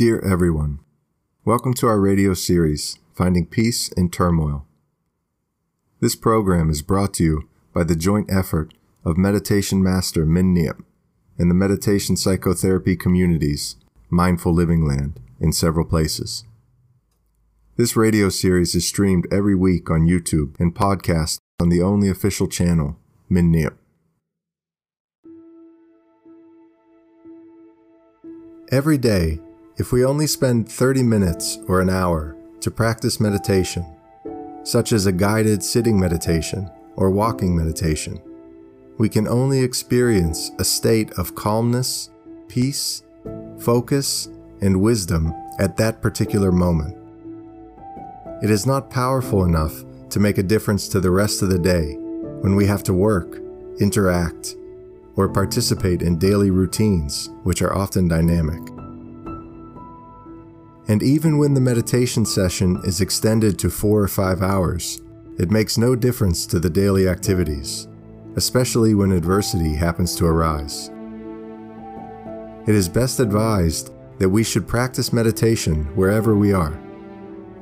Dear everyone, welcome to our radio series, Finding Peace in Turmoil. This program is brought to you by the joint effort of meditation master Minh Niem and the meditation psychotherapy communities, Mindful Living Land, in several places. This radio series is streamed every week on YouTube and podcast on the only official channel, Minh Niem. Every day, if we only spend 30 minutes or an hour to practice meditation, such as a guided sitting meditation or walking meditation, we can only experience a state of calmness, peace, focus, and wisdom at that particular moment. It is not powerful enough to make a difference to the rest of the day when we have to work, interact, or participate in daily routines, which are often dynamic. And even when the meditation session is extended to 4 or 5 hours, it makes no difference to the daily activities, especially when adversity happens to arise. It is best advised that we should practice meditation wherever we are.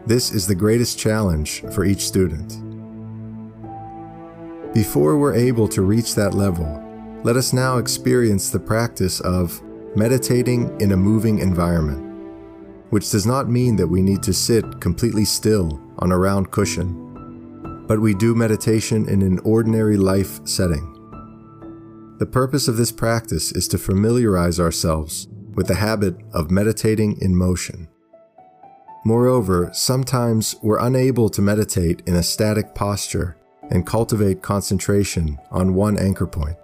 This is the greatest challenge for each student. Before we're able to reach that level, let us now experience the practice of meditating in a moving environment, which does not mean that we need to sit completely still on a round cushion, but we do meditation in an ordinary life setting. The purpose of this practice is to familiarize ourselves with the habit of meditating in motion. Moreover, sometimes we're unable to meditate in a static posture and cultivate concentration on one anchor point,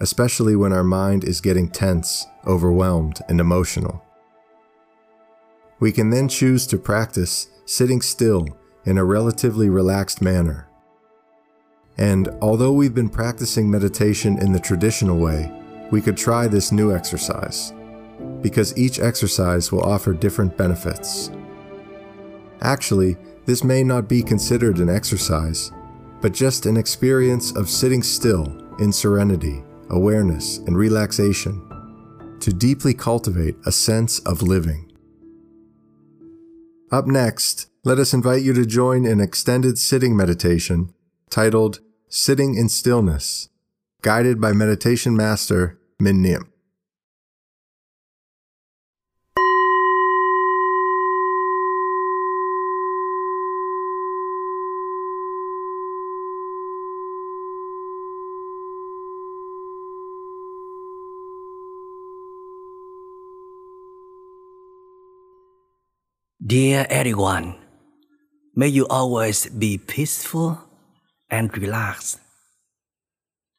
especially when our mind is getting tense, overwhelmed, and emotional. We can then choose to practice sitting still in a relatively relaxed manner. And although we've been practicing meditation in the traditional way, we could try this new exercise, because each exercise will offer different benefits. Actually, this may not be considered an exercise, but just an experience of sitting still in serenity, awareness, and relaxation to deeply cultivate a sense of living. Up next, let us invite you to join an extended sitting meditation titled Sitting in Stillness, guided by meditation master Minh Niem. Dear everyone, may you always be peaceful and relaxed.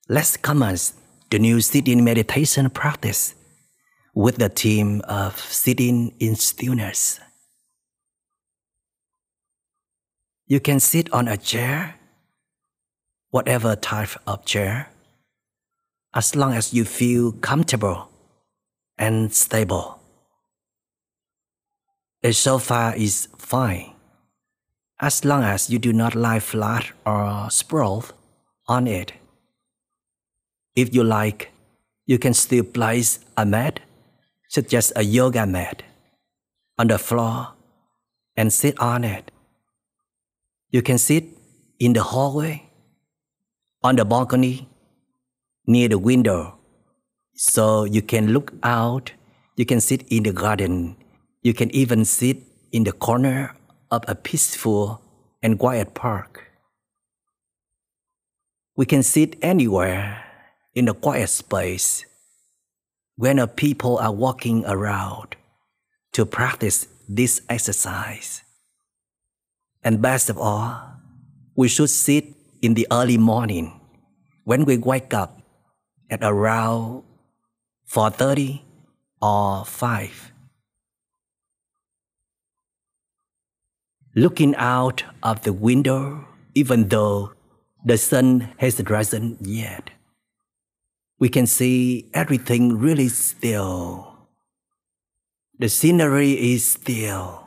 Let's commence the new sitting meditation practice with the theme of sitting in stillness. You can sit on a chair, whatever type of chair, as long as you feel comfortable and stable. A sofa is fine, as long as you do not lie flat or sprawled on it. If you like, you can still place a mat, such as a yoga mat, on the floor and sit on it. You can sit in the hallway, on the balcony, near the window, so you can look out. You can sit in the garden. You can even sit in the corner of a peaceful and quiet park. We can sit anywhere in a quiet space when people are walking around to practice this exercise. And best of all, we should sit in the early morning when we wake up at around 4:30 or 5. Looking out of the window, even though the sun hasn't risen yet, we can see everything really still. The scenery is still.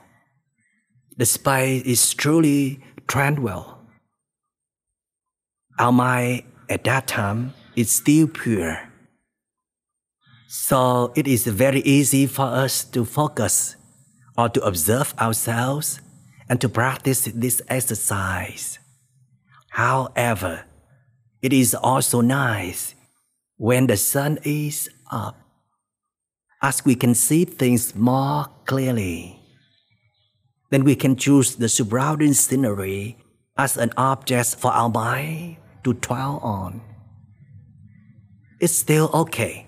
The space is truly tranquil. Our mind at that time is still pure. So it is very easy for us to focus or to observe ourselves and to practice this exercise. However, it is also nice when the sun is up, as we can see things more clearly. Then we can choose the surrounding scenery as an object for our mind to dwell on. It's still okay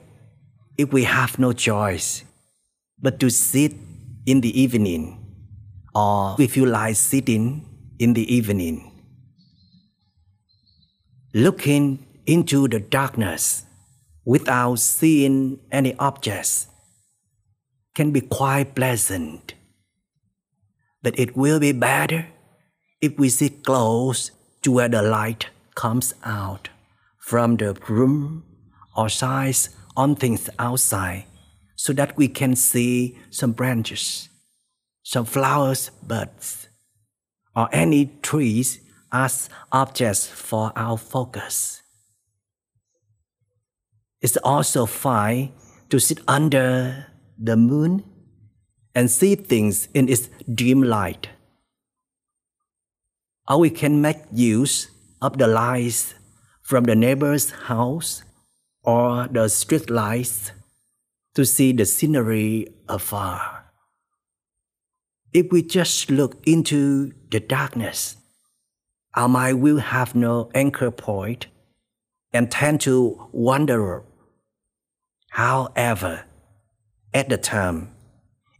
if we have no choice but to sit in the evening, or if you like sitting in the evening. Looking into the darkness without seeing any objects can be quite pleasant, but it will be better if we sit close to where the light comes out from the room or shines on things outside, so that we can see some branches, some flowers, birds, or any trees as objects for our focus. It's also fine to sit under the moon and see things in its dim light. Or we can make use of the lights from the neighbor's house or the street lights to see the scenery afar. If we just look into the darkness, our mind will have no anchor point and tend to wander. However, at the time,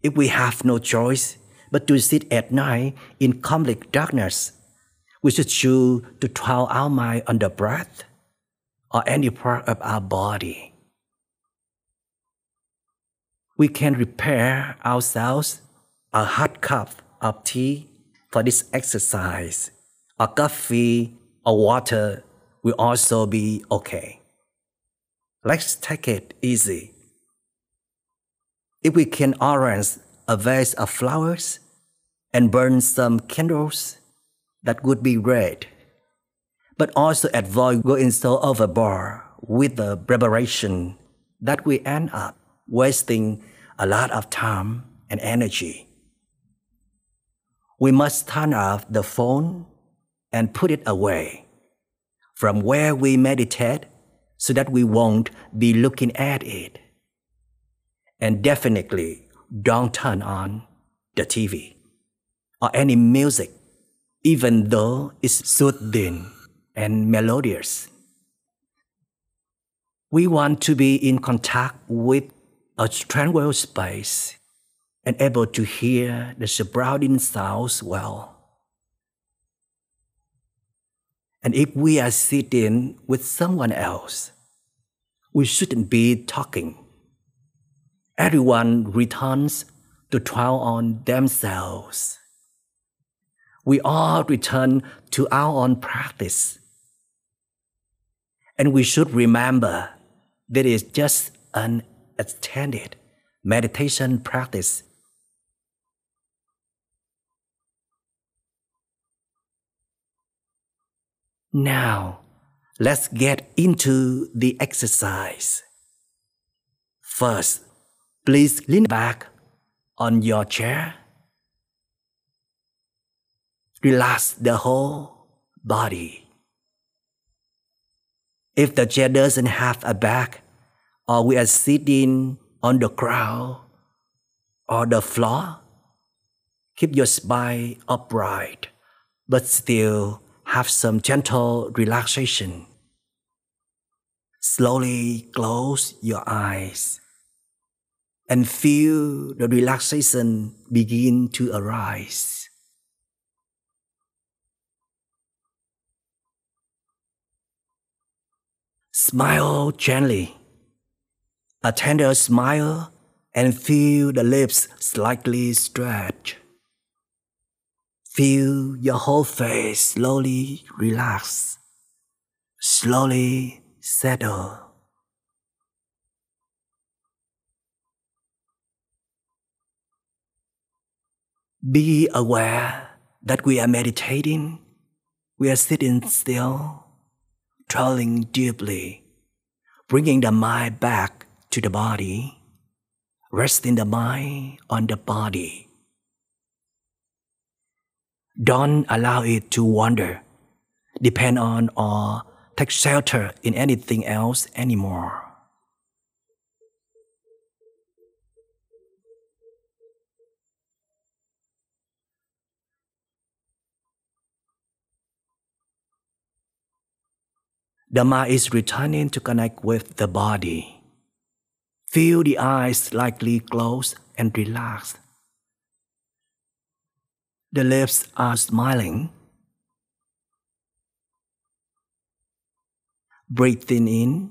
if we have no choice but to sit at night in complete darkness, we should choose to dwell our mind on the breath or any part of our body. We can prepare ourselves a hot cup of tea for this exercise, or coffee or water will also be okay. Let's take it easy. If we can arrange a vase of flowers and burn some candles, that would be great. But also avoid going so overboard with the preparation that we end up wasting a lot of time and energy. We must turn off the phone and put it away from where we meditate so that we won't be looking at it. And definitely don't turn on the TV or any music, even though it's soothing and melodious. We want to be in contact with a tranquil space and able to hear the surrounding sounds well. And if we are sitting with someone else, we shouldn't be talking. Everyone returns to dwell on themselves. We all return to our own practice. And we should remember that it's just an extended meditation practice. Now, let's get into the exercise. First, please lean back on your chair. Relax the whole body. If the chair doesn't have a back, or we are sitting on the ground or the floor, keep your spine upright, but still have some gentle relaxation. Slowly close your eyes and feel the relaxation begin to arise. Smile gently, a tender smile, and feel the lips slightly stretch. Feel your whole face slowly relax, slowly settle. Be aware that we are meditating, we are sitting still, dwelling deeply, bringing the mind back to the body, resting the mind on the body, Don't allow it to wander, depend on or take shelter in anything else anymore. Dhamma is returning to connect with the body. Feel the eyes slightly closed and relaxed. The lips are smiling. Breathing in,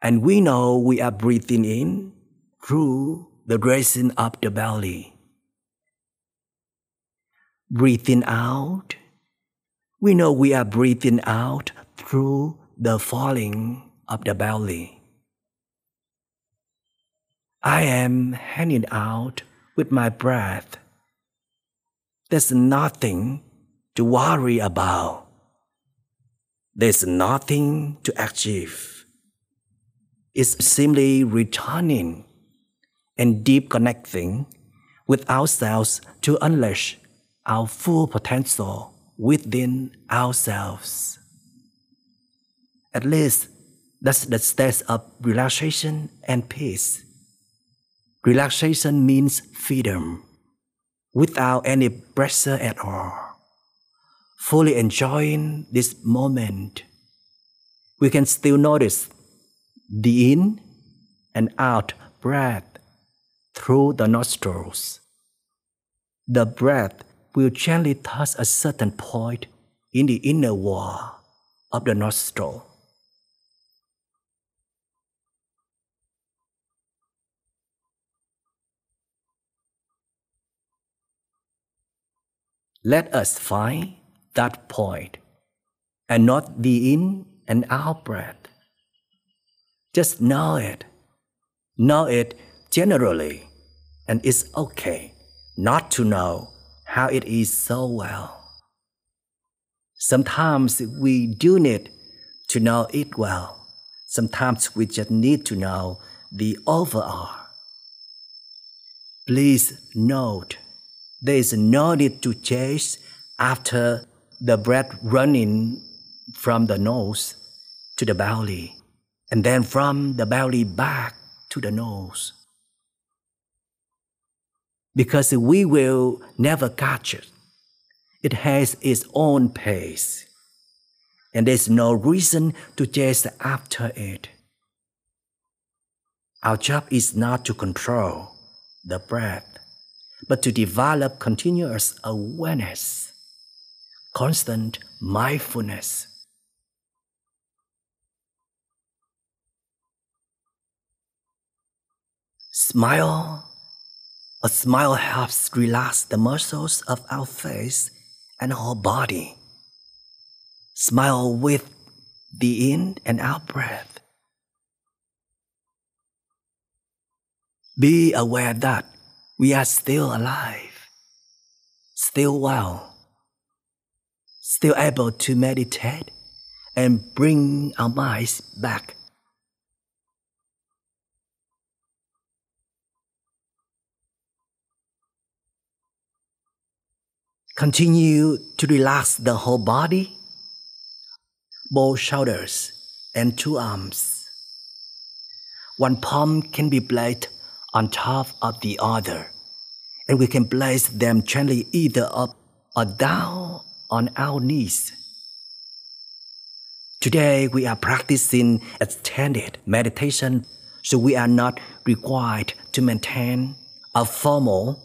and we know we are breathing in through the raising of the belly. Breathing out, we know we are breathing out through the falling of the belly. I am hanging out with my breath. There's nothing to worry about. There's nothing to achieve. It's simply returning and deep connecting with ourselves to unleash our full potential within ourselves. At least that's the state of relaxation and peace. Relaxation means freedom, without any pressure at all. Fully enjoying this moment, we can still notice the in and out breath through the nostrils. The breath will gently touch a certain point in the inner wall of the nostril. Let us find that point, and not the in and out breath. Just know it generally, and it's okay not to know how it is so well. Sometimes we do need to know it well. Sometimes we just need to know the overall. Please note, there is no need to chase after the breath running from the nose to the belly, and then from the belly back to the nose, because we will never catch it. It has its own pace, and there's no reason to chase after it. Our job is not to control the breath, but to develop continuous awareness, constant mindfulness. Smile. A smile helps relax the muscles of our face and whole body. Smile with the in and out breath. Be aware that we are still alive, still well, still able to meditate and bring our minds back. Continue to relax the whole body, both shoulders and two arms. One palm can be placed on top of the other, and we can place them gently either up or down on our knees. Today we are practicing extended meditation, so we are not required to maintain a formal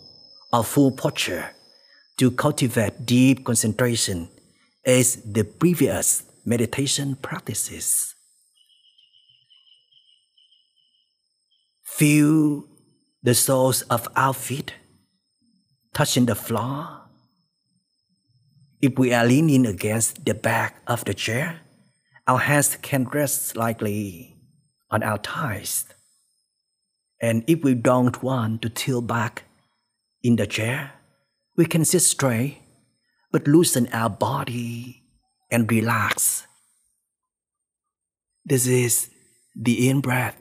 or full posture to cultivate deep concentration as the previous meditation practices. Feel the soles of our feet touching the floor. If we are leaning against the back of the chair, our hands can rest slightly on our thighs. And if we don't want to tilt back in the chair, we can sit straight, but loosen our body and relax. This is the in-breath.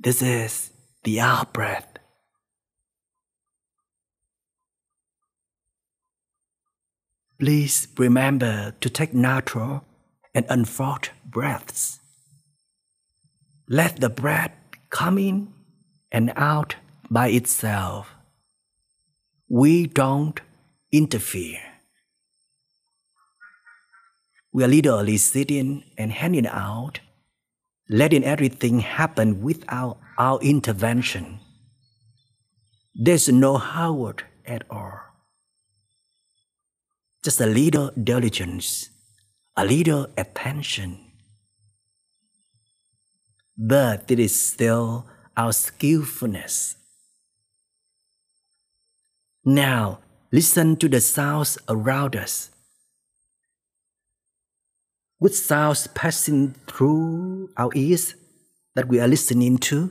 This is the out breath. Please remember to take natural and unforced breaths. Let the breath come in and out by itself. We don't interfere. We are literally sitting and hanging out, letting everything happen without our intervention. There's no Howard at all. Just a little diligence, a little attention. But it is still our skillfulness. Now, listen to the sounds around us. Which sounds passing through our ears that we are listening to?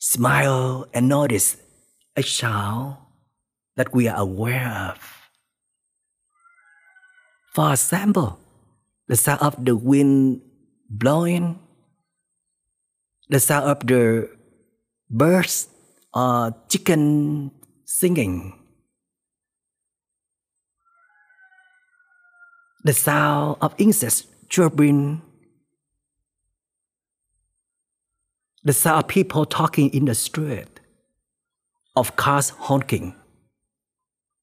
Smile and notice a sound that we are aware of. For example, the sound of the wind blowing, the sound of the birds or chicken singing, the sound of insects chirping, the sound of people talking in the street, of cars honking,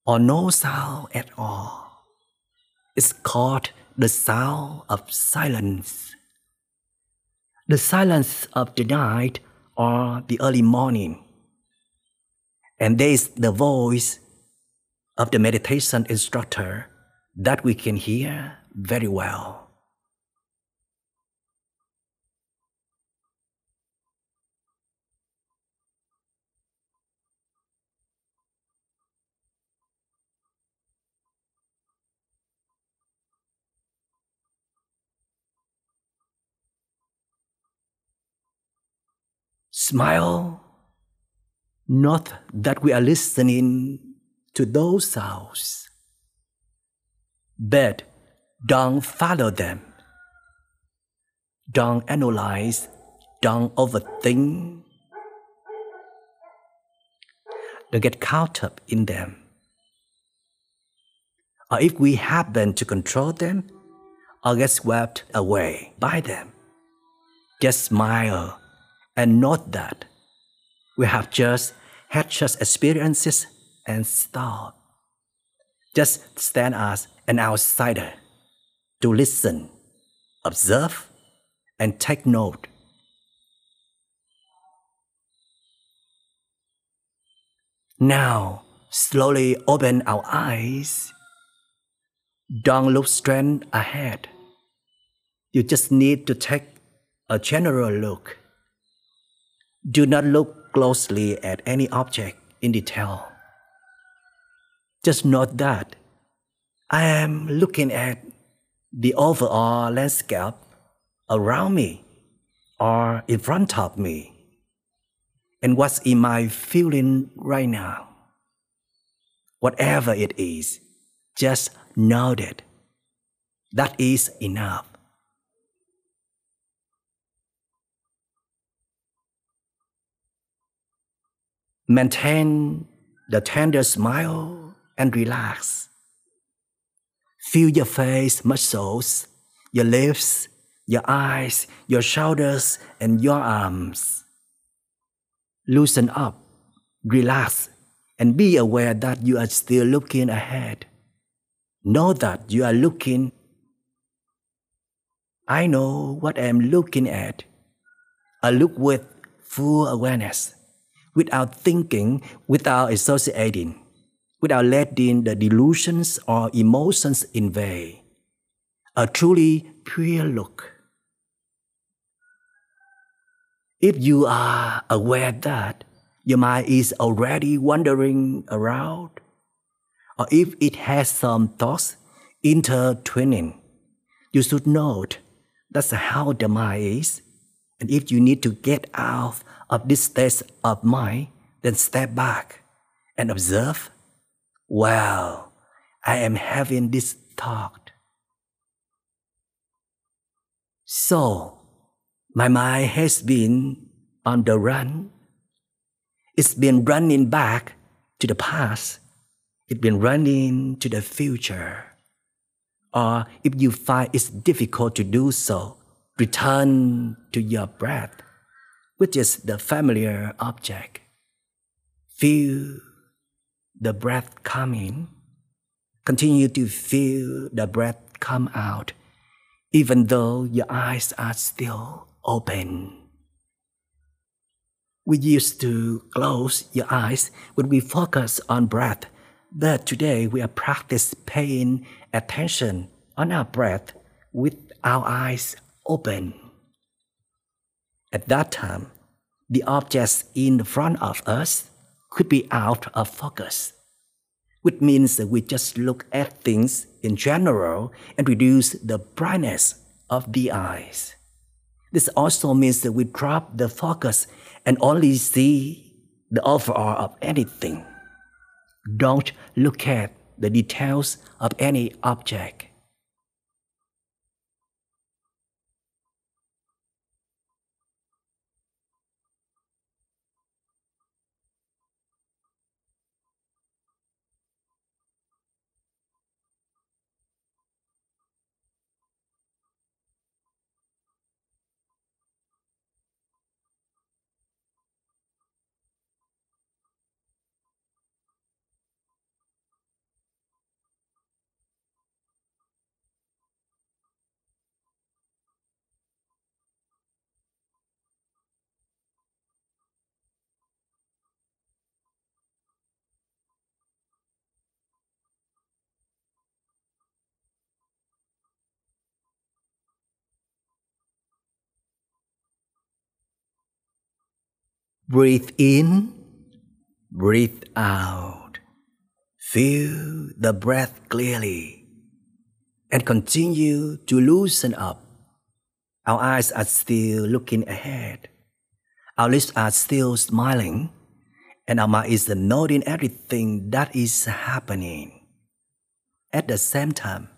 or no sound at all. It's called the sound of silence. The silence of the night or the early morning. And there is the voice of the meditation instructor that we can hear very well. Smile. Note that we are listening to those sounds, but don't follow them. Don't analyze. Don't overthink. Don't get caught up in them. Or if we happen to control them, or get swept away by them, just smile. And note that we have just had such experiences and stop. Just stand as an outsider to listen, observe, and take note. Now, slowly open our eyes. Don't look straight ahead. You just need to take a general look. Do not look closely at any object in detail. Just note that I am looking at the overall landscape around me or in front of me, and what's in my feeling right now. Whatever it is, just note it. That is enough. Maintain the tender smile and relax. Feel your face muscles, your lips, your eyes, your shoulders, and your arms. Loosen up, relax, and be aware that you are still looking ahead. Know that you are looking. I know what I am looking at. I look with full awareness, without thinking, without associating, without letting the delusions or emotions invade. A truly pure look. If you are aware that your mind is already wandering around, or if it has some thoughts intertwining, you should note that's how the mind is, and if you need to get out of this state of mind, then step back and observe, wow, I am having this thought. So, my mind has been on the run. It's been running back to the past. It's been running to the future. Or if you find it's difficult to do so, return to your breath, which is the familiar object. Feel the breath come in. Continue to feel the breath come out, even though your eyes are still open. We used to close your eyes when we focus on breath, but today we are practicing paying attention on our breath with our eyes open. At that time, the objects in front of us could be out of focus, which means that we just look at things in general and reduce the brightness of the eyes. This also means that we drop the focus and only see the overall of anything. Don't look at the details of any object. Breathe in, breathe out. Feel the breath clearly and continue to loosen up. Our eyes are still looking ahead. Our lips are still smiling and our mind is noting everything that is happening. At the same time,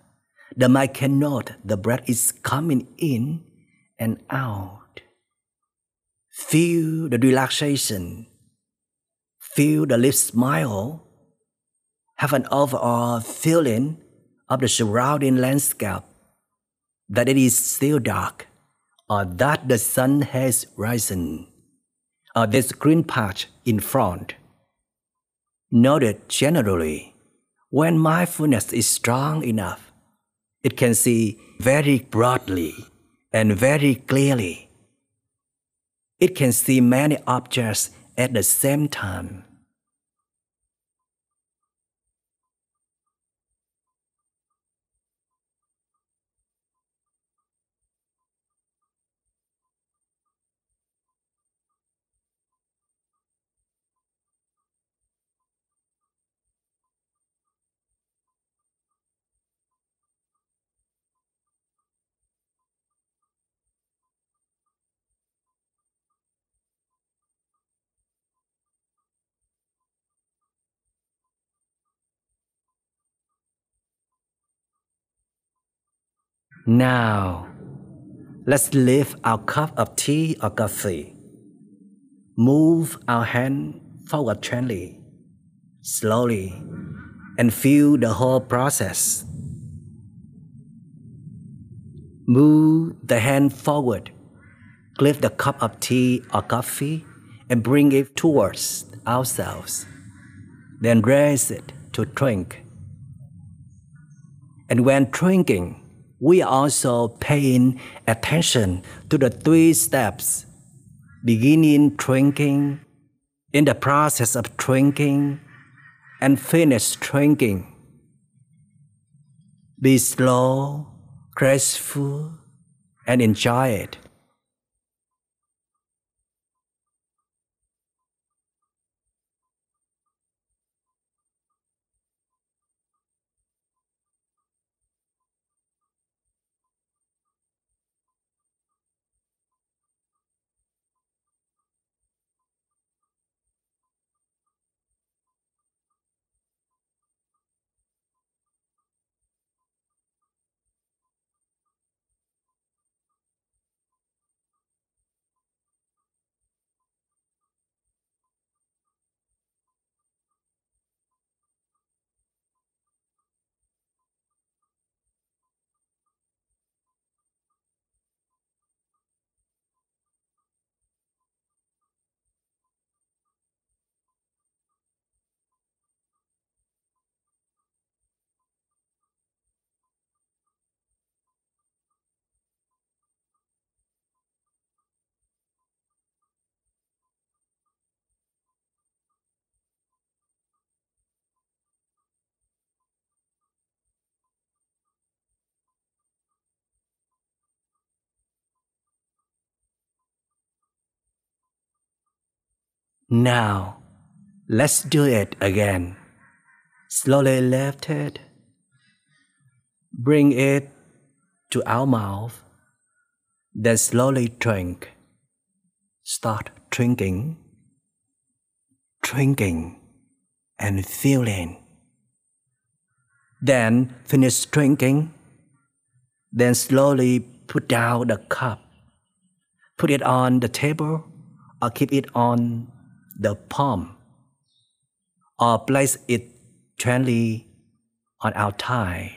the mind can note the breath is coming in and out. Feel the relaxation. Feel the lips smile. Have an overall feeling of the surrounding landscape, that it is still dark, or that the sun has risen, or this green patch in front. Note that generally, when mindfulness is strong enough, it can see very broadly and very clearly. It can see many objects at the same time. Now, let's lift our cup of tea or coffee. Move our hand forward gently, slowly, and feel the whole process. Move the hand forward, lift the cup of tea or coffee, and bring it towards ourselves. Then raise it to drink. And when drinking, we are also paying attention to the three steps, beginning drinking, in the process of drinking, and finish drinking. Be slow, graceful, and enjoy it. Now, let's do it again. Slowly left it. Bring it to our mouth. Then slowly drink. Start drinking. Drinking and feeling. Then finish drinking. Then slowly put down the cup. Put it on the table or keep it on the palm. Or place it gently on our thigh.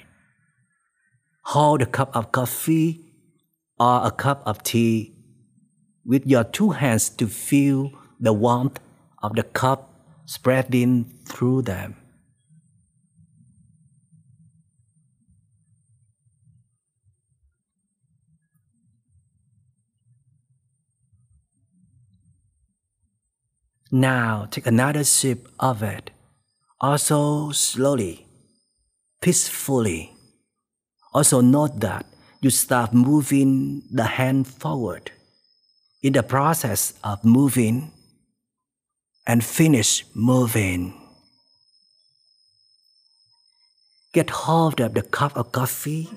Hold a cup of coffee or a cup of tea with your two hands to feel the warmth of the cup spreading through them. Now take another sip of it, also slowly, peacefully. Also note that you start moving the hand forward in the process of moving and finish moving. Get hold of the cup of coffee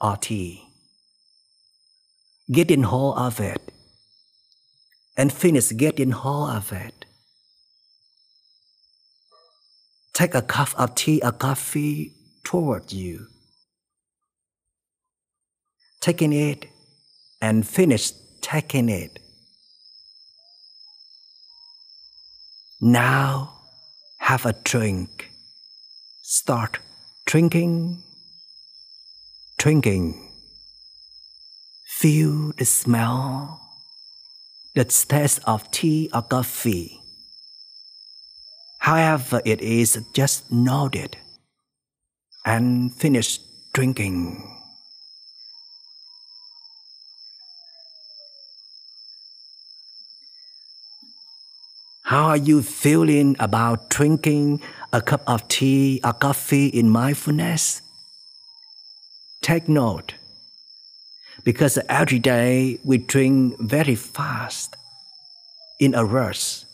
or tea. Get in hold of it and finish getting hold of it. Take a cup of tea or coffee toward you. Taking it and finish taking it. Now have a drink. Start drinking, drinking. Feel the smell, the taste of tea or coffee. However it is, just note it and finish drinking. How are you feeling about drinking a cup of tea or coffee in mindfulness? Take note, because every day we drink very fast, in a rush,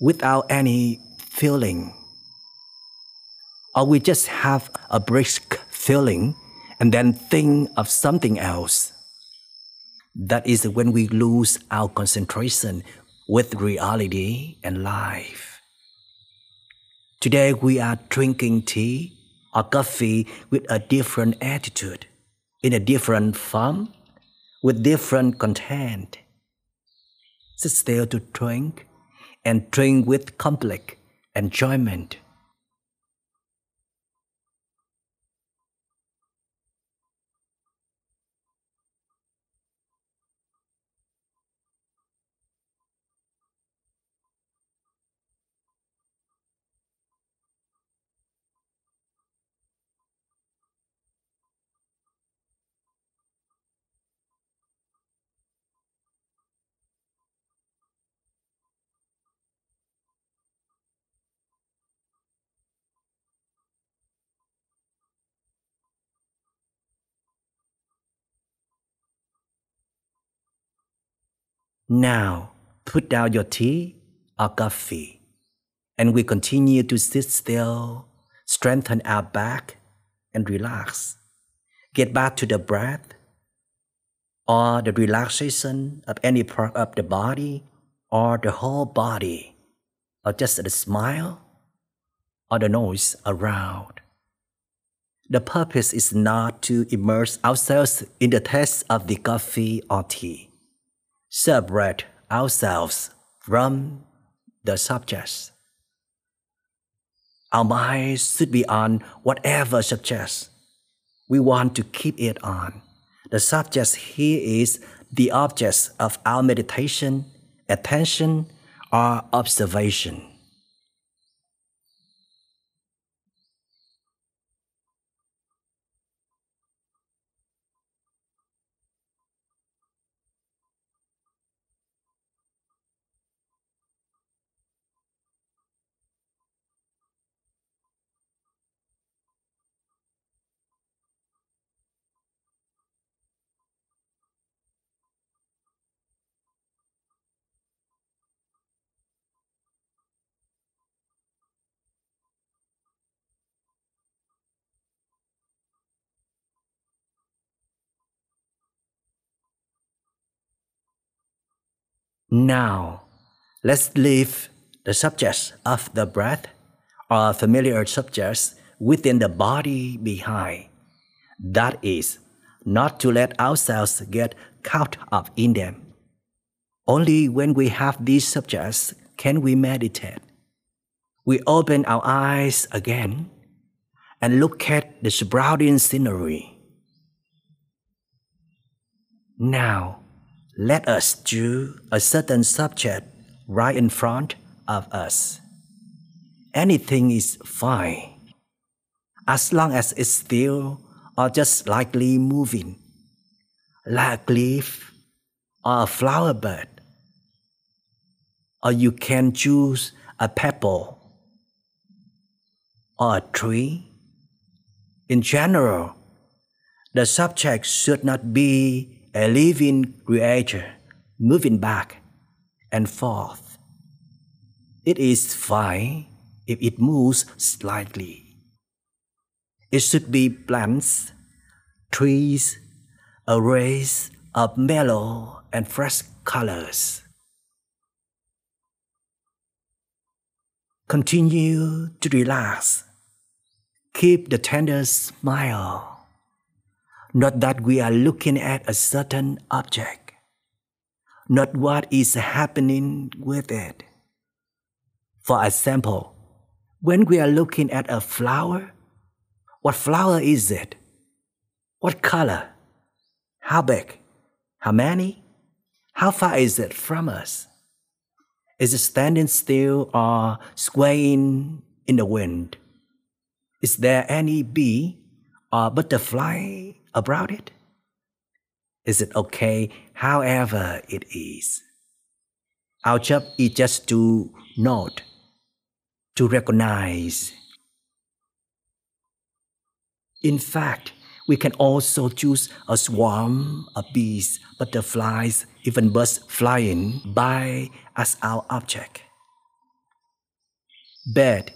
without any feeling. Or we just have a brisk feeling and then think of something else. That is when we lose our concentration with reality and life. Today we are drinking tea or coffee with a different attitude, in a different form, with different content. Sit still to drink and drink with complete enjoyment. Now, put down your tea or coffee, and we continue to sit still, strengthen our back, and relax. Get back to the breath or the relaxation of any part of the body or the whole body, or just the smile or the noise around. The purpose is not to immerse ourselves in the taste of the coffee or tea. Separate ourselves from the subjects. Our minds should be on whatever subject we want to keep it on. The subject here is the object of our meditation, attention, or observation. Now, let's leave the subjects of the breath or familiar subjects within the body behind. That is, not to let ourselves get caught up in them. Only when we have these subjects can we meditate. We open our eyes again and look at the surrounding scenery. Now, let us choose a certain subject right in front of us. Anything is fine, as long as it's still or just lightly moving, like a leaf or a flower bud. Or you can choose a pebble or a tree. In general, the subject should not be a living creature moving back and forth. It is fine if it moves slightly. It should be plants, trees, arrays of mellow and fresh colors. Continue to relax. Keep the tender smile. Not that we are looking at a certain object, not what is happening with it. For example, when we are looking at a flower, what flower is it? What color? How big? How many? How far is it from us? Is it standing still or swaying in the wind? Is there any bee or butterfly about it? Is it okay however it is? Our job is just to note, to recognize. In fact, we can also choose a swarm of bees, butterflies, even birds flying by as our object. But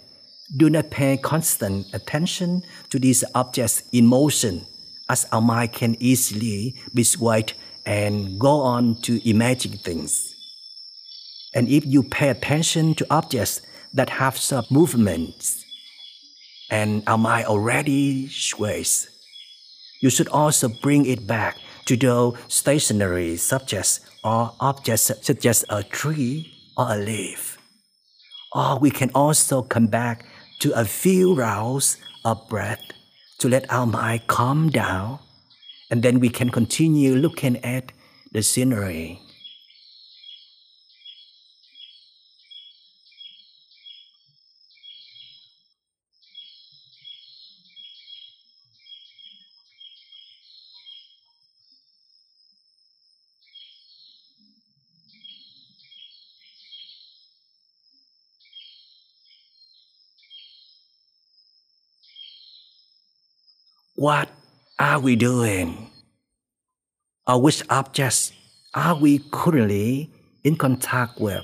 do not pay constant attention to these objects in motion, as our mind can easily be swayed and go on to imagine things. And if you pay attention to objects that have sharp movements, and our mind already sways, you should also bring it back to those stationary subjects or objects such as a tree or a leaf. Or we can also come back to a few rounds of breath to let our mind calm down, and then we can continue looking at the scenery. What are we doing? Or which objects are we currently in contact with?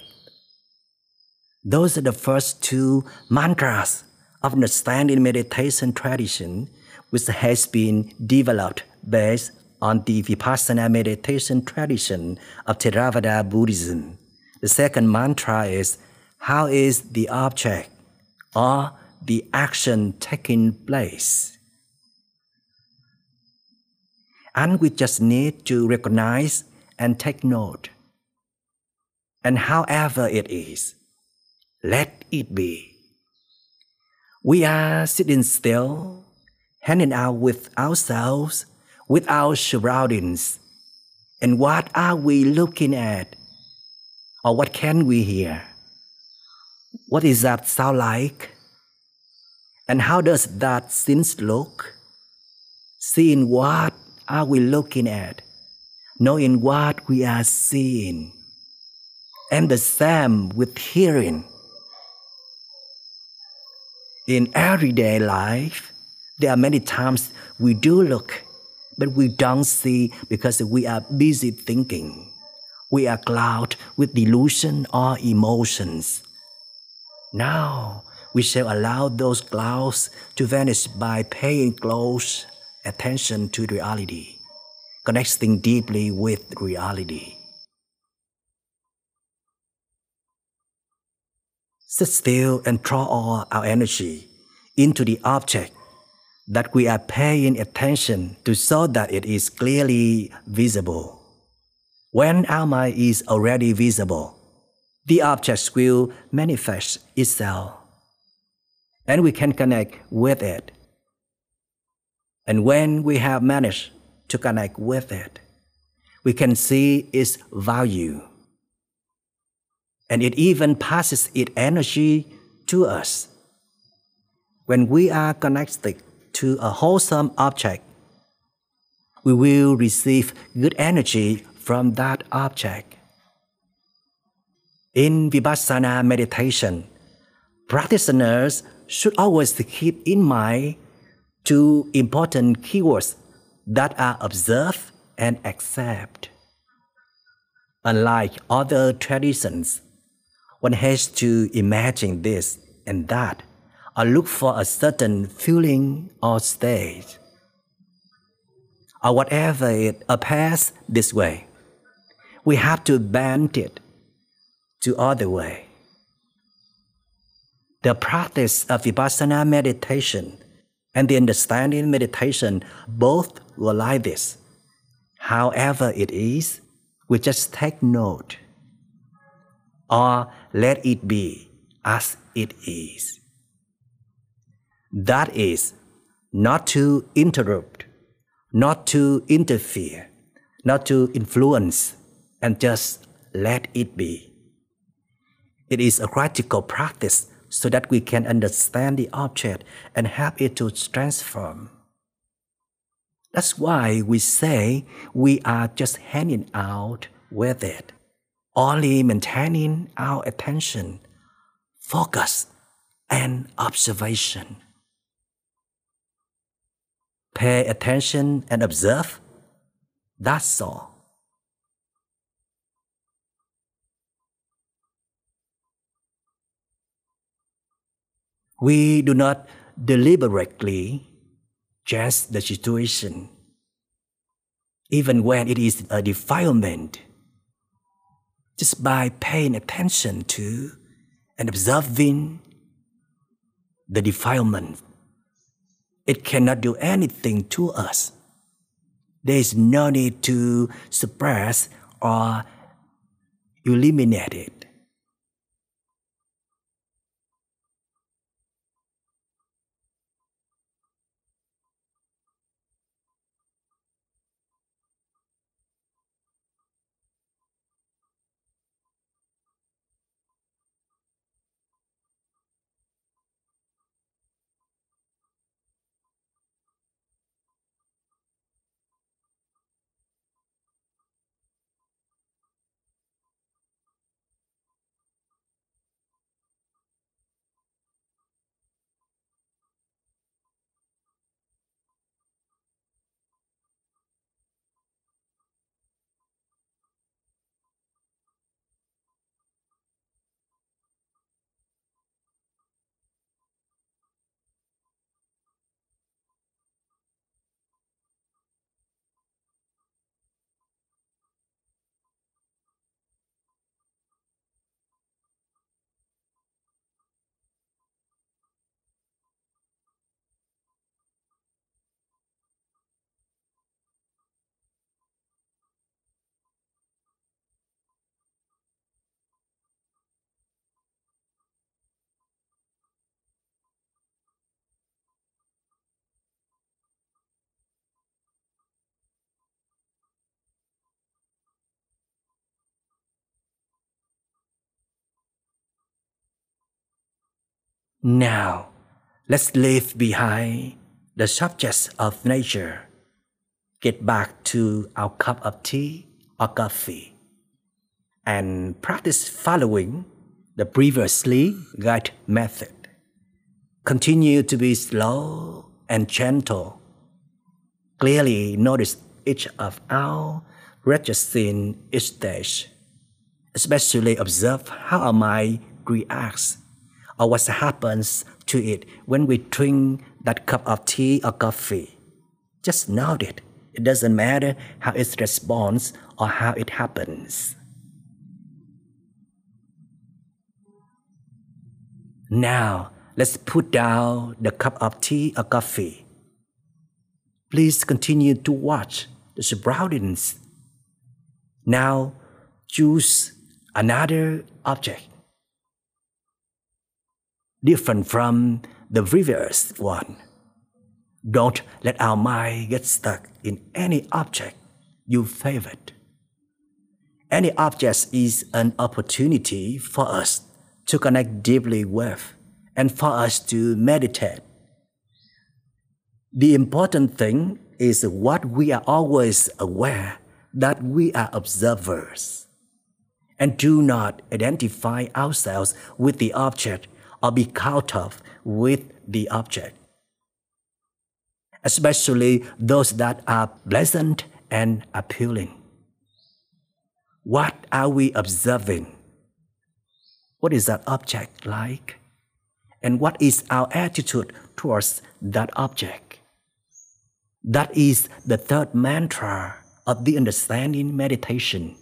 Those are the first two mantras of the standing meditation tradition, which has been developed based on the Vipassana meditation tradition of Theravada Buddhism. The second mantra is, how is the object or the action taking place? And we just need to recognize and take note. And however it is, let it be. We are sitting still, hanging out with ourselves, with our surroundings. And what are we looking at? Or what can we hear? What is that sound like? And how does that scene look? Seeing what are we looking at, knowing what we are seeing, and the same with hearing. In everyday life, there are many times we do look, but we don't see because we are busy thinking. We are clouded with delusion or emotions. Now, we shall allow those clouds to vanish by paying close attention to reality, connecting deeply with reality. sit still and draw all our energy into the object that we are paying attention to so that it is clearly visible. When our mind is already visible, the object will manifest itself, and we can connect with it. And when we have managed to connect with it, we can see its value, and it even passes its energy to us. When we are connected to a wholesome object, we will receive good energy from that object. In Vipassana meditation, practitioners should always keep in mind two important keywords that are observe and accept. Unlike other traditions, one has to imagine this and that, or look for a certain feeling or state, or whatever it appears this way. We have to bend it to other way. The practice of Vipassana meditation and the understanding meditation both were like this. However it is, we just take note, or let it be as it is. That is, not to interrupt, not to interfere, not to influence, and just let it be. It is a practical practice so that we can understand the object and help it to transform. That's why we say we are just hanging out with it, only maintaining our attention, focus, and observation. Pay attention and observe, that's all. We do not deliberately judge the situation, even when it is a defilement. Just by paying attention to and observing the defilement, it cannot do anything to us. There is no need to suppress or eliminate it. Now, let's leave behind the subjects of nature. Get back to our cup of tea or coffee and practice following the previously guided method. Continue to be slow and gentle. Clearly notice each of our registering stage, especially observe how our mind reacts, or what happens to it when we drink that cup of tea or coffee. Just note it. It doesn't matter how it responds or how it happens. Now, let's put down the cup of tea or coffee. Please continue to watch the surroundings. Now, choose another object, different from the previous one. Don't let our mind get stuck in any object you favored. Any object is an opportunity for us to connect deeply with and for us to meditate. The important thing is what we are always aware that we are observers and do not identify ourselves with the object or be caught up with the object, especially those that are pleasant and appealing. What are we observing? What is that object like? And what is our attitude towards that object? That is the third mantra of the understanding meditation.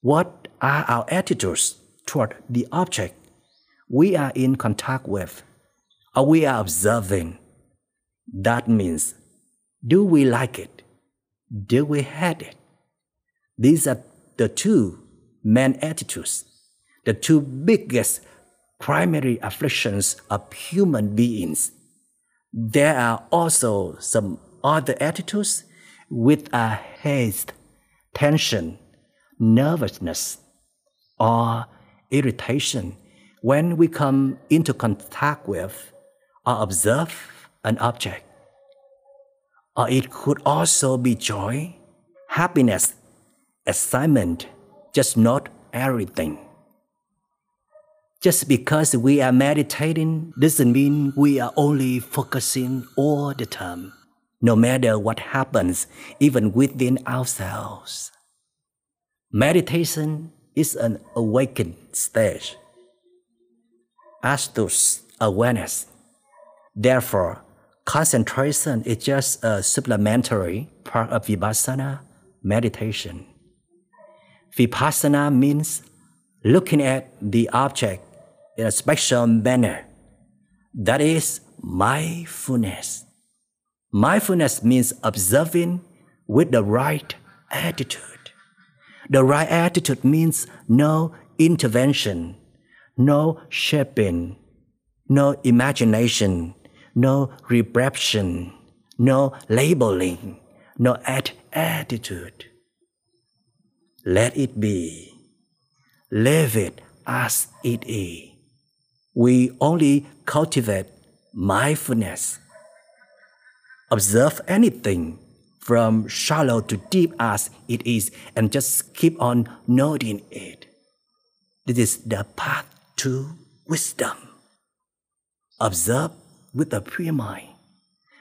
What are our attitudes toward the object we are in contact with, or we are observing? That means, do we like it? Do we hate it? These are the two main attitudes, the two biggest primary afflictions of human beings. There are also some other attitudes with a haste, tension, nervousness, or irritation when we come into contact with or observe an object. Or it could also be joy, happiness, excitement, just not everything. Just because we are meditating doesn't mean we are only focusing all the time, no matter what happens, even within ourselves. Meditation is an awakened stage, astute awareness. Therefore, concentration is just a supplementary part of Vipassana meditation. Vipassana means looking at the object in a special manner. That is mindfulness. Mindfulness means observing with the right attitude. The right attitude means no intervention, no shaping, no imagination, no repression, no labeling, no attitude. Let it be. Leave it as it is. We only cultivate mindfulness. Observe anything from shallow to deep as it is and just keep on noting it. This is the path to wisdom. Observe with a pure mind,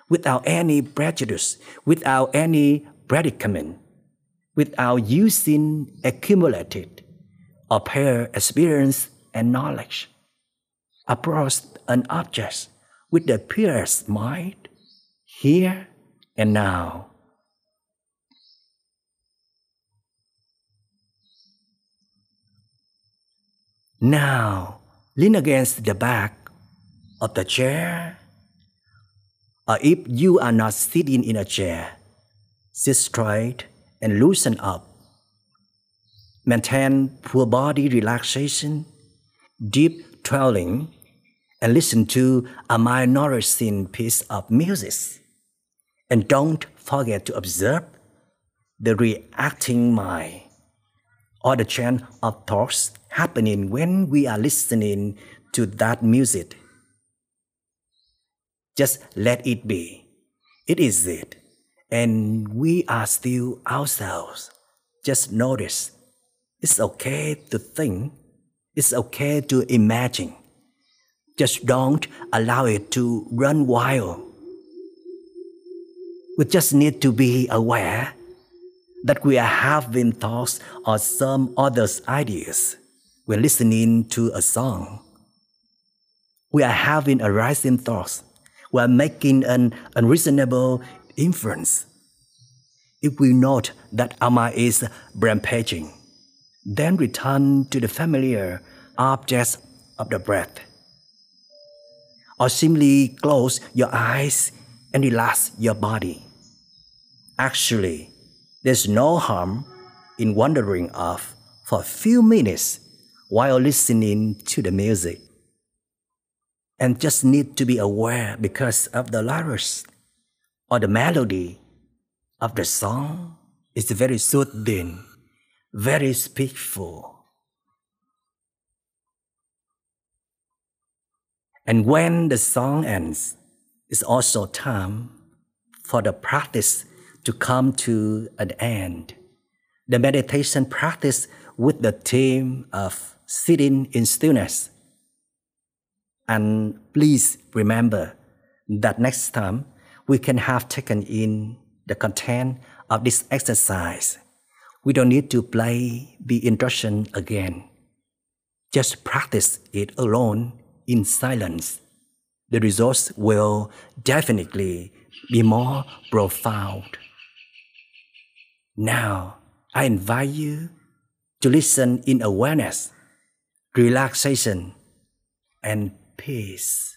without any prejudice, without any predicament, without using accumulated or prior experience and knowledge. Approach an object with the purest mind, here and now. Now, lean against the back of the chair, or if you are not sitting in a chair, sit straight and loosen up. Maintain full body relaxation, deep twirling, and listen to a mind-nourishing piece of music. And don't forget to observe the reacting mind or the chain of thoughts happening when we are listening to that music. Just let it be. It is it. And we are still ourselves. Just notice. It's okay to think. It's okay to imagine. Just don't allow it to run wild. We just need to be aware that we are having thoughts or some other's ideas when listening to a song. We are having arising thoughts. We are making an unreasonable inference. If we note that our mind is rampaging, then return to the familiar, objects of the breath. Or simply close your eyes and relax your body. Actually, there's no harm in wandering off for a few minutes while listening to the music, and just need to be aware because of the lyrics or the melody of the song is very soothing, very peaceful. And when the song ends, it's also time for the practice to come to an end. The meditation practice with the theme of sitting in stillness. And please remember that next time we can have taken in the content of this exercise. We don't need to play the instruction again. Just practice it alone in silence. The results will definitely be more profound. Now, I invite you to listen in awareness, relaxation, and peace.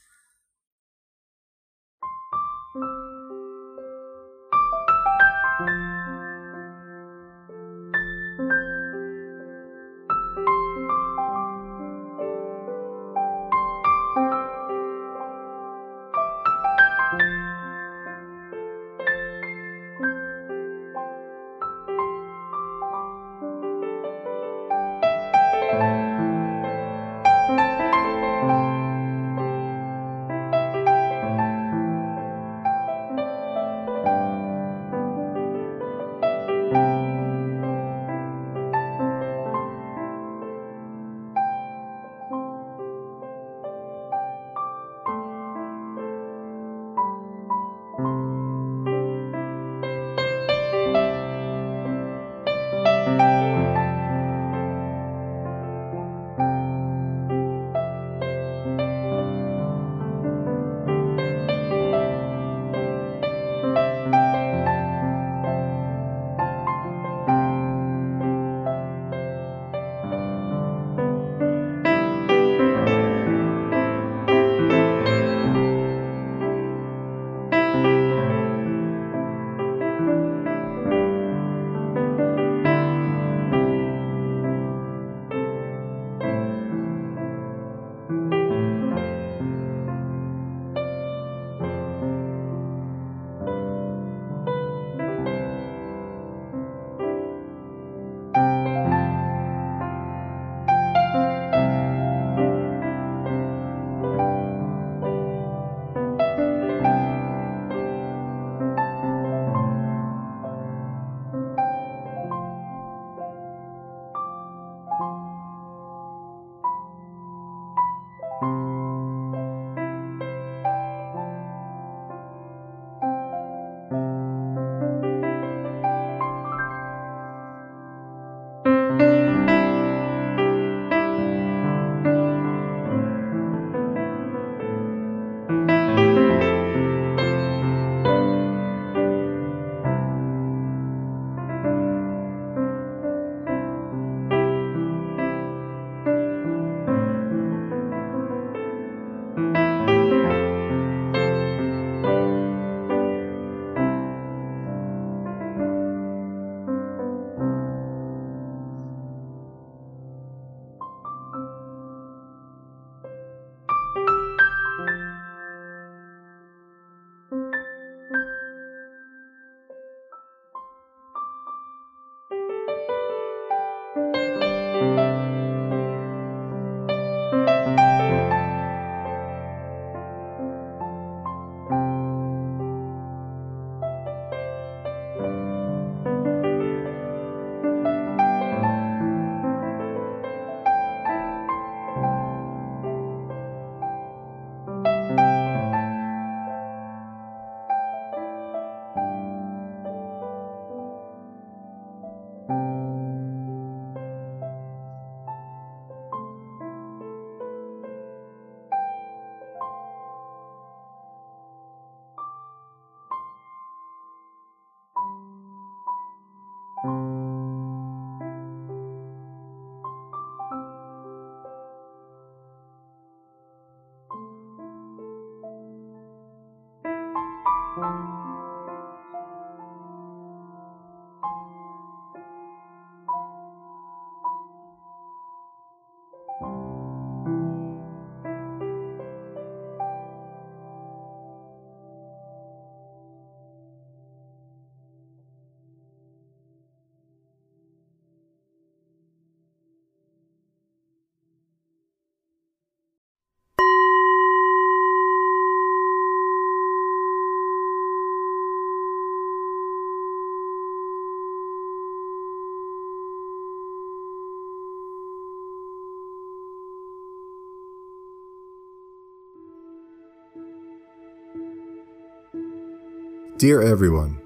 Dear everyone,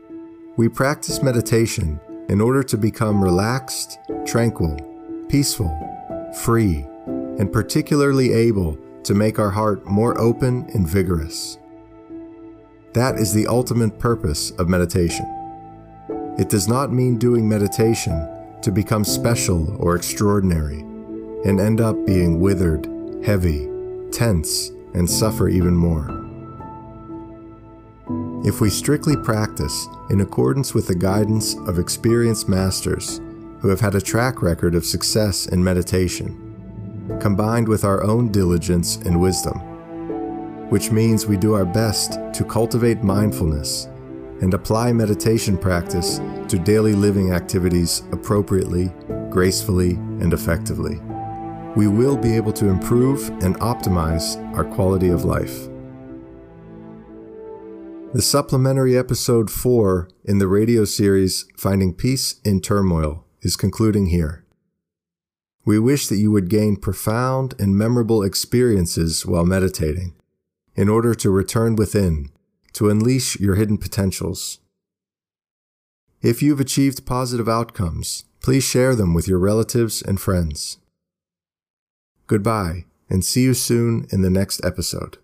we practice meditation in order to become relaxed, tranquil, peaceful, free, and particularly able to make our heart more open and vigorous. That is the ultimate purpose of meditation. It does not mean doing meditation to become special or extraordinary and end up being withered, heavy, tense, and suffer even more. If we strictly practice in accordance with the guidance of experienced masters who have had a track record of success in meditation, combined with our own diligence and wisdom, which means we do our best to cultivate mindfulness and apply meditation practice to daily living activities appropriately, gracefully, and effectively, we will be able to improve and optimize our quality of life. The supplementary episode 4 in the radio series Finding Peace in Turmoil is concluding here. We wish that you would gain profound and memorable experiences while meditating in order to return within, to unleash your hidden potentials. If you've achieved positive outcomes, please share them with your relatives and friends. Goodbye, and see you soon in the next episode.